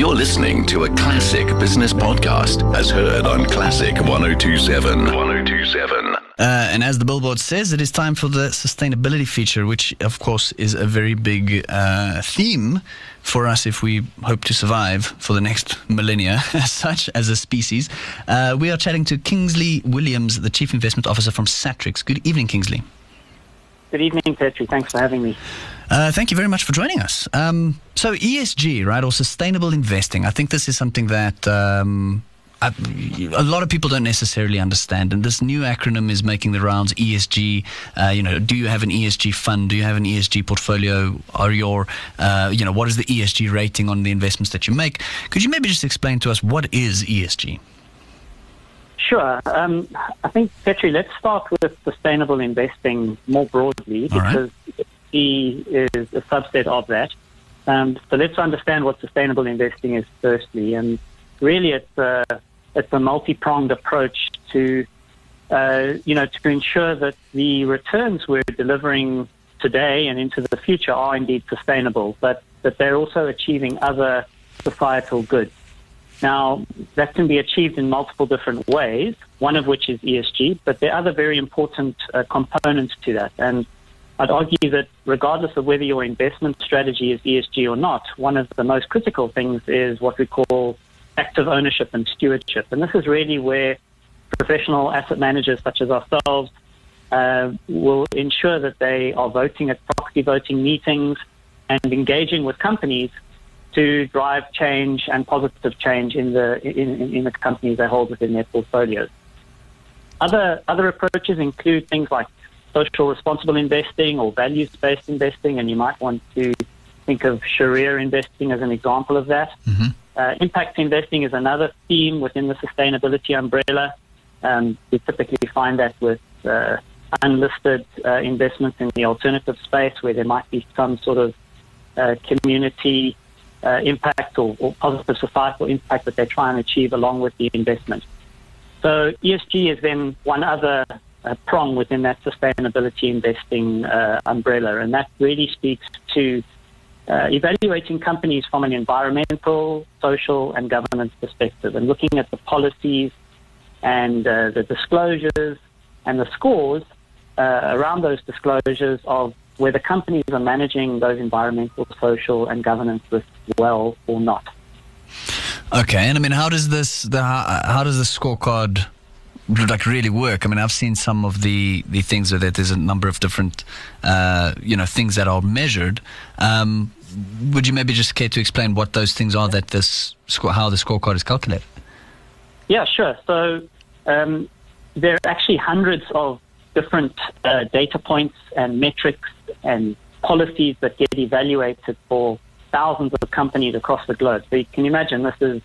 You're listening to a classic business podcast as heard on Classic 1027. And as the billboard says, it is time for the sustainability feature, which, of course, is a very big theme for us if we hope to survive for the next millennia as such, as a species. We are chatting to Kingsley Williams, the Chief Investment Officer from Satrix. Good evening, Kingsley. Good evening, Petri. Thanks for having me. Thank you very much for joining us. So ESG, right, or sustainable investing, I think this is something that a lot of people don't necessarily understand. And this new acronym is making the rounds, ESG. Do you have an ESG fund? Do you have an ESG portfolio? Are your, what is the ESG rating on the investments that you make? Could you maybe just explain to us what is ESG? Sure. I think, Petri, let's start with sustainable investing more broadly, because E is a subset of that. So let's understand what sustainable investing is firstly. And really, it's a multi-pronged approach to ensure that the returns we're delivering today and into the future are indeed sustainable, but that they're also achieving other societal goods. Now, that can be achieved in multiple different ways, one of which is ESG, but there are other very important components to that. And I'd argue that regardless of whether your investment strategy is ESG or not, one of the most critical things is what we call active ownership and stewardship. And this is really where professional asset managers such as ourselves will ensure that they are voting at proxy voting meetings and engaging with companies to drive change and positive change in the companies they hold within their portfolios. Other approaches include things like social responsible investing or values-based investing, and you might want to think of Sharia investing as an example of that. Mm-hmm. Impact investing is another theme within the sustainability umbrella. We typically find that with unlisted investments in the alternative space, where there might be some sort of community impact or positive societal impact that they try and achieve along with the investment. So ESG is then one other prong within that sustainability investing umbrella, and that really speaks to evaluating companies from an environmental, social and governance perspective, and looking at the policies and the disclosures and the scores around those disclosures of whether companies are managing those environmental, social, and governance risks well or not. Okay, and I mean, how does this scorecard really work? I mean, I've seen some of the things that there's a number of different things that are measured. Would you maybe just care to explain what those things are that how the scorecard is calculated? Yeah, sure. So there are actually hundreds of different data points and metrics and policies that get evaluated for thousands of companies across the globe. So you can imagine this is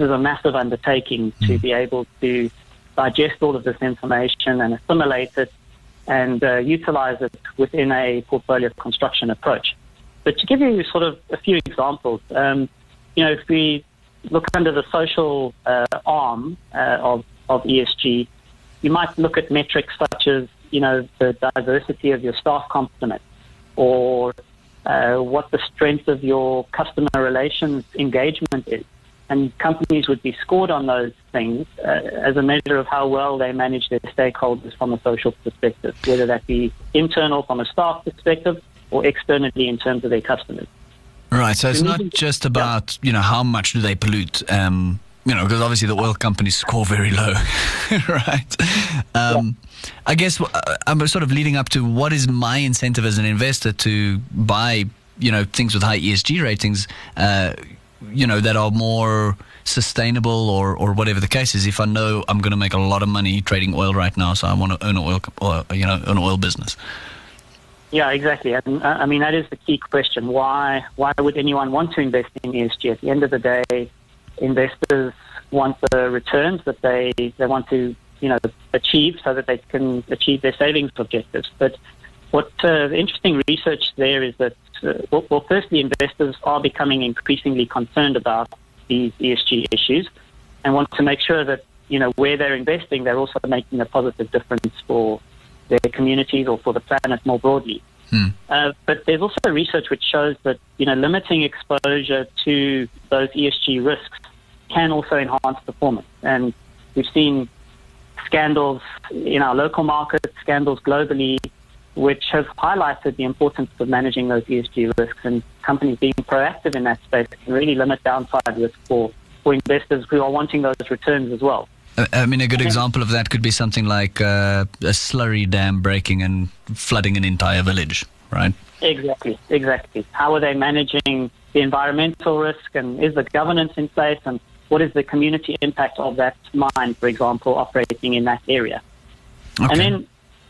a massive undertaking to be able to digest all of this information and assimilate it and utilize it within a portfolio construction approach. But to give you sort of a few examples, if we look under the social arm of ESG, you might look at metrics such as, the diversity of your staff complement, or what the strength of your customer relations engagement is. And companies would be scored on those things as a measure of how well they manage their stakeholders from a social perspective, whether that be internal from a staff perspective or externally in terms of their customers. Right. So it's not just about, how much do they pollute, because obviously the oil companies score very low, right? I guess I'm sort of leading up to what is my incentive as an investor to buy, things with high ESG ratings, that are more sustainable or whatever the case is. If I know I'm going to make a lot of money trading oil right now, so I want to own an oil business. Yeah, exactly. And I mean, that is the key question. Why would anyone want to invest in ESG? At the end of the day, investors want the returns that they want to achieve so that they can achieve their savings objectives. But what the interesting research there is that, firstly, investors are becoming increasingly concerned about these ESG issues and want to make sure that, where they're investing, they're also making a positive difference for their communities or for the planet more broadly. But there's also research which shows that, you know, limiting exposure to those ESG risks can also enhance performance. And we've seen scandals in our local markets, scandals globally, which have highlighted the importance of managing those ESG risks, and companies being proactive in that space can really limit downside risk for investors who are wanting those returns as well. I mean, a good example of that could be something like a slurry dam breaking and flooding an entire village, right? Exactly. How are they managing the environmental risk, and is the governance in place, and what is the community impact of that mine, for example, operating in that area? Okay. And then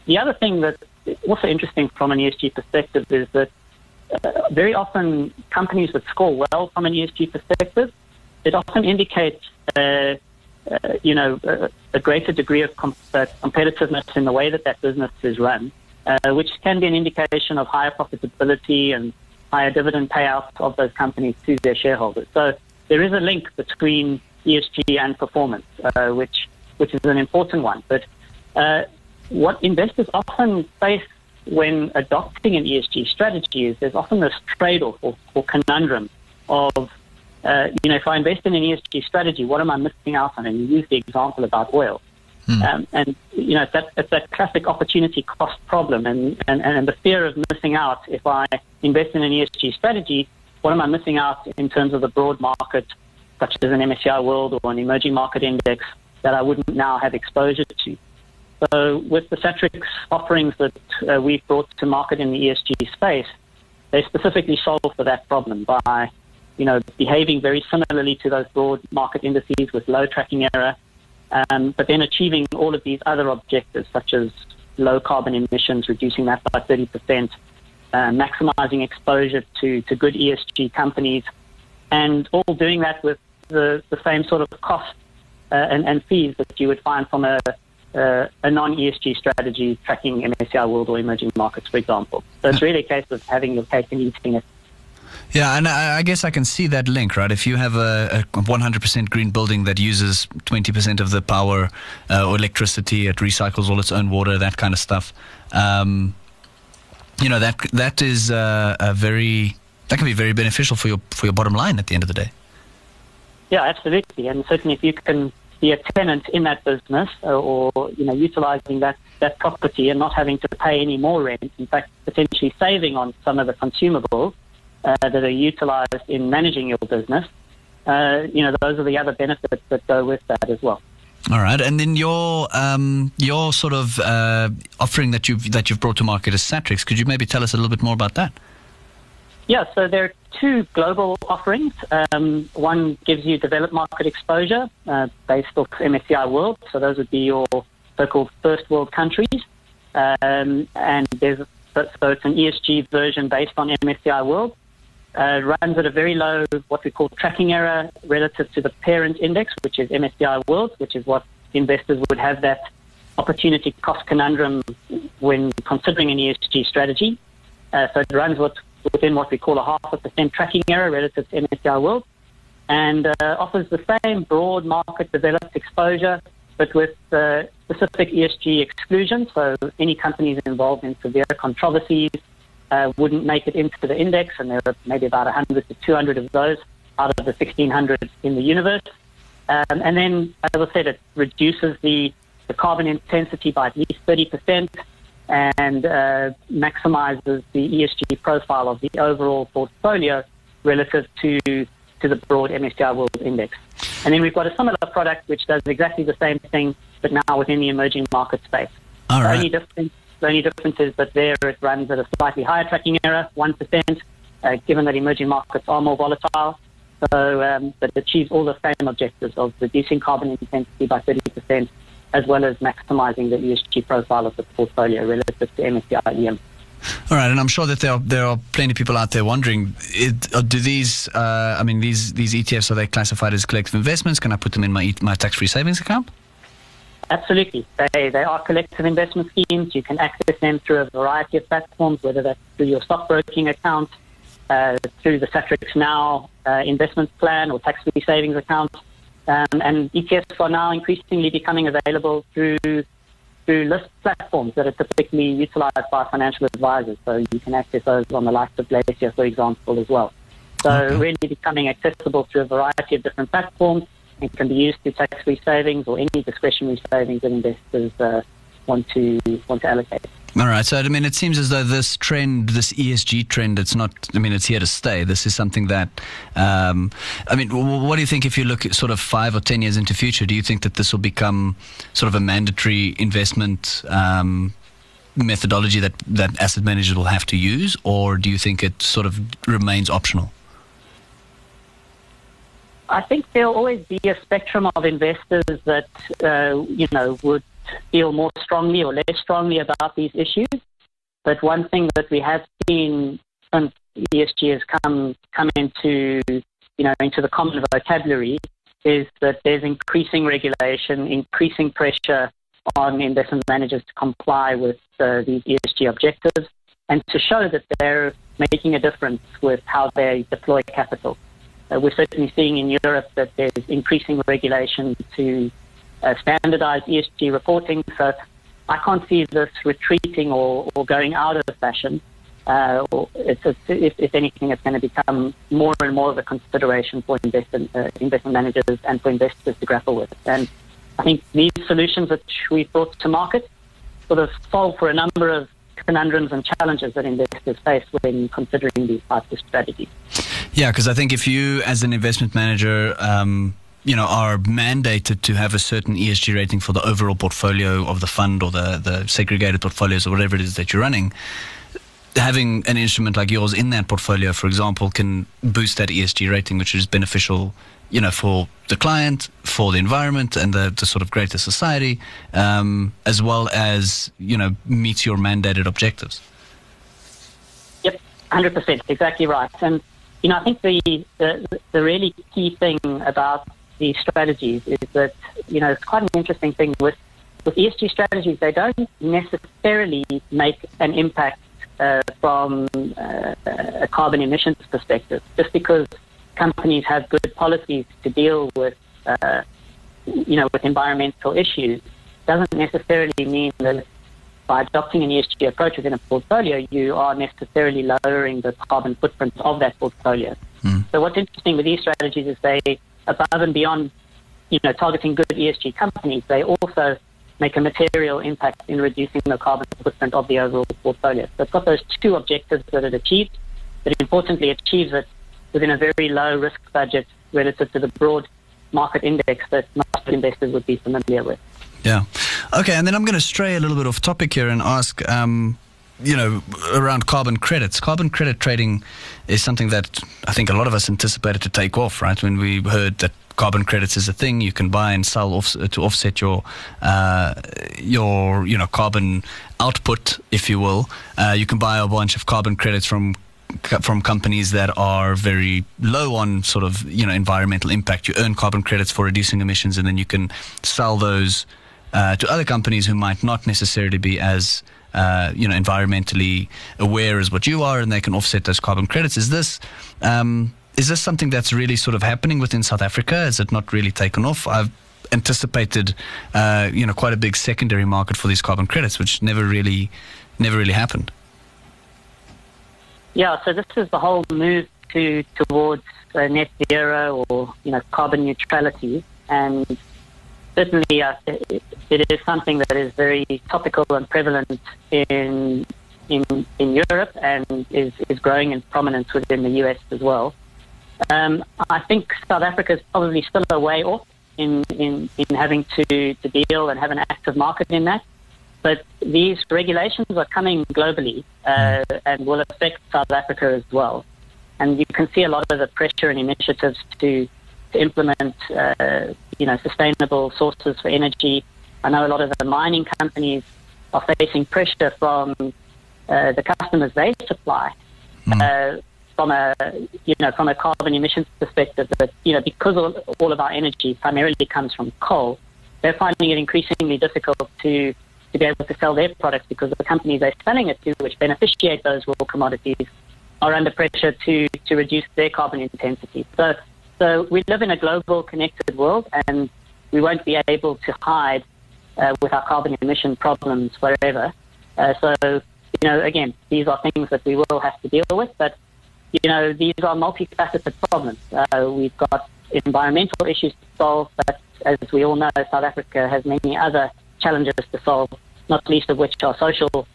the other thing that's also interesting from an ESG perspective is that very often companies that score well from an ESG perspective, it often indicates a greater degree of competitiveness in the way that that business is run, which can be an indication of higher profitability and higher dividend payouts of those companies to their shareholders. So there is a link between ESG and performance, which is an important one. But what investors often face when adopting an ESG strategy is there's often this trade-off or conundrum of, if I invest in an ESG strategy, what am I missing out on? And you use the example about oil. It's that classic opportunity cost problem, and the fear of missing out. If I invest in an ESG strategy, what am I missing out in terms of the broad market, such as an MSCI World or an emerging market index that I wouldn't now have exposure to? So with the Satrix offerings that we've brought to market in the ESG space, they specifically solve for that problem by behaving very similarly to those broad market indices with low tracking error, but then achieving all of these other objectives, such as low carbon emissions, reducing that by 30%, maximizing exposure to good ESG companies, and all doing that with the same sort of cost and fees that you would find from a non-ESG strategy tracking MSCI World or emerging markets, for example. So it's really a case of having your cake and eating it. Yeah, and I guess I can see that link, right? If you have a 100% green building that uses 20% of the power or electricity, it recycles all its own water, that kind of stuff. That is that can be very beneficial for your bottom line at the end of the day. Yeah, absolutely, and certainly if you can be a tenant in that business or utilizing that property and not having to pay any more rent, in fact, potentially saving on some of the consumables that are utilized in managing your business, those are the other benefits that go with that as well. All right, and then your sort of offering that you've brought to market is Satrix. Could you maybe tell us a little bit more about that? Yeah, so there are two global offerings. One gives you developed market exposure based off MSCI World, so those would be your so-called first world countries, so it's an ESG version based on MSCI World. Runs at a very low, what we call tracking error, relative to the parent index, which is MSCI World, which is what investors would have that opportunity cost conundrum when considering an ESG strategy. So it runs within what we call a 0.5% tracking error relative to MSCI World, and offers the same broad market developed exposure, but with specific ESG exclusions. So any companies involved in severe controversies wouldn't make it into the index, and there are maybe about 100 to 200 of those out of the 1,600 in the universe. And then, as I said, it reduces the carbon intensity by at least 30% and maximizes the ESG profile of the overall portfolio relative to the broad MSCI World Index. And then we've got a similar product which does exactly the same thing, but now within the emerging market space. All right. The only difference is that there it runs at a slightly higher tracking error, 1%, given that emerging markets are more volatile. So but achieves all the same objectives of reducing carbon intensity by 30%, as well as maximizing the ESG profile of the portfolio relative to MSCI EM. All right, and I'm sure that there are plenty of people out there wondering: do these? These ETFs, are they classified as collective investments? Can I put them in my tax-free savings account? Absolutely, they are collective investment schemes. You can access them through a variety of platforms, whether that's through your stockbroking account, through the Satrix Now investment plan or tax-free savings account, and ETFs are now increasingly becoming available through to list platforms that are typically utilized by financial advisors. So you can access those on the likes of Glacier, for example, as well. So really becoming accessible through a variety of different platforms and can be used to tax-free savings or any discretionary savings that investors want to allocate. All right. So, I mean, it seems as though this trend, this ESG trend, it's not, I mean, it's here to stay. This is something that, I mean, what do you think if you look at sort of 5 or 10 years into future? Do you think that this will become sort of a mandatory investment methodology that asset managers will have to use? Or do you think it sort of remains optional? I think there'll always be a spectrum of investors that, would feel more strongly or less strongly about these issues. But one thing that we have seen since ESG has come into the common vocabulary is that there's increasing regulation, increasing pressure on investment managers to comply with these ESG objectives and to show that they're making a difference with how they deploy capital. We're certainly seeing in Europe that there's increasing regulation to standardized ESG reporting. So I can't see this retreating or going out of fashion. If anything, it's going to become more and more of a consideration for investment managers and for investors to grapple with. And I think these solutions which we've brought to market sort of solve for a number of conundrums and challenges that investors face when considering these types of strategies. Yeah, because I think if you, as an investment manager, are mandated to have a certain ESG rating for the overall portfolio of the fund or the segregated portfolios or whatever it is that you're running, having an instrument like yours in that portfolio, for example, can boost that ESG rating, which is beneficial, for the client, for the environment and the sort of greater society, as well as, meets your mandated objectives. Yep, 100%, exactly right. And, I think the really key thing about these strategies is that, it's quite an interesting thing with ESG strategies. They don't necessarily make an impact from a carbon emissions perspective, just because companies have good policies to deal with, with environmental issues doesn't necessarily mean that by adopting an ESG approach within a portfolio, you are necessarily lowering the carbon footprint of that portfolio. Mm. So what's interesting with these strategies is they, above and beyond, targeting good ESG companies, they also make a material impact in reducing the carbon footprint of the overall portfolio. So it's got those two objectives that it achieves, but importantly achieves it within a very low risk budget relative to the broad market index that most investors would be familiar with. Yeah. Okay, and then I'm going to stray a little bit off topic here and ask, around carbon credits. Carbon credit trading is something that I think a lot of us anticipated to take off, right? When we heard that carbon credits is a thing you can buy and sell to offset your carbon output, if you will. You can buy a bunch of carbon credits from companies that are very low on sort of, environmental impact. You earn carbon credits for reducing emissions and then you can sell those to other companies who might not necessarily be as, environmentally aware as what you are, and they can offset those carbon credits. Is this something that's really sort of happening within South Africa? Is it not really taken off? I've anticipated, quite a big secondary market for these carbon credits, which never really happened. Yeah, so this is the whole move towards net zero or, carbon neutrality. And certainly, it is something that is very topical and prevalent in Europe and is growing in prominence within the US as well. I think South Africa is probably still a way off in having to deal and have an active market in that. But these regulations are coming globally and will affect South Africa as well. And you can see a lot of the pressure and initiatives to implement, sustainable sources for energy. I know a lot of the mining companies are facing pressure from the customers they supply from a carbon emissions perspective. But because all of our energy primarily comes from coal, they're finding it increasingly difficult to be able to sell their products because the companies they're selling it to, which beneficiate those raw commodities, are under pressure to reduce their carbon intensity. So we live in a global connected world and we won't be able to hide with our carbon emission problems wherever. So, you know, again, these are things that we will have to deal with, but, you know, these are multifaceted problems. We've got environmental issues to solve, but as we all know, South Africa has many other challenges to solve, not least of which are social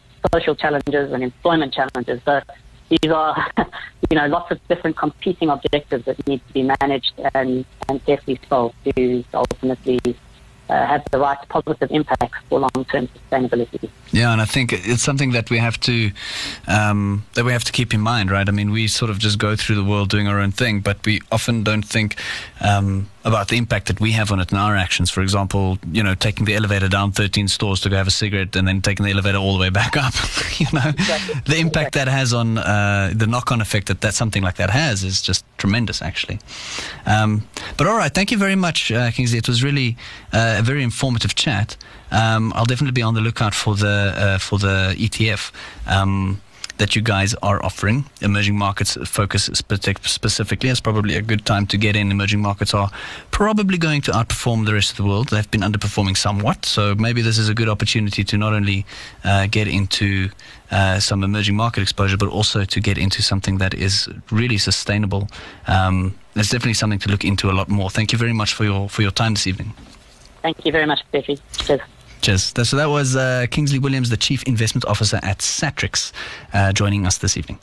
challenges and employment challenges. So these are, you know, lots of different competing objectives that need to be managed and carefully solved to ultimately have the right positive impact for long-term sustainability. Yeah, and I think it's something that we have to keep in mind, right? I mean, we sort of just go through the world doing our own thing, but we often don't think about the impact that we have on it in our actions. For example, you know, taking the elevator down 13 stores to go have a cigarette and then taking the elevator all the way back up. You know, exactly. The impact that has on the knock-on effect that something like that has is just tremendous, actually. But all right, thank you very much, Kingsley. It was really a very informative chat. I'll definitely be on the lookout for the ETF that you guys are offering. Emerging markets focus specifically. It's probably a good time to get in. Emerging markets are probably going to outperform the rest of the world. They've been underperforming somewhat, so maybe this is a good opportunity to not only get into some emerging market exposure, but also to get into something that is really sustainable. It's definitely something to look into a lot more. Thank you very much for your time this evening. Thank you very much, Petri. Cheers. Cheers. So that was Kingsley Williams, the Chief Investment Officer at Satrix, joining us this evening.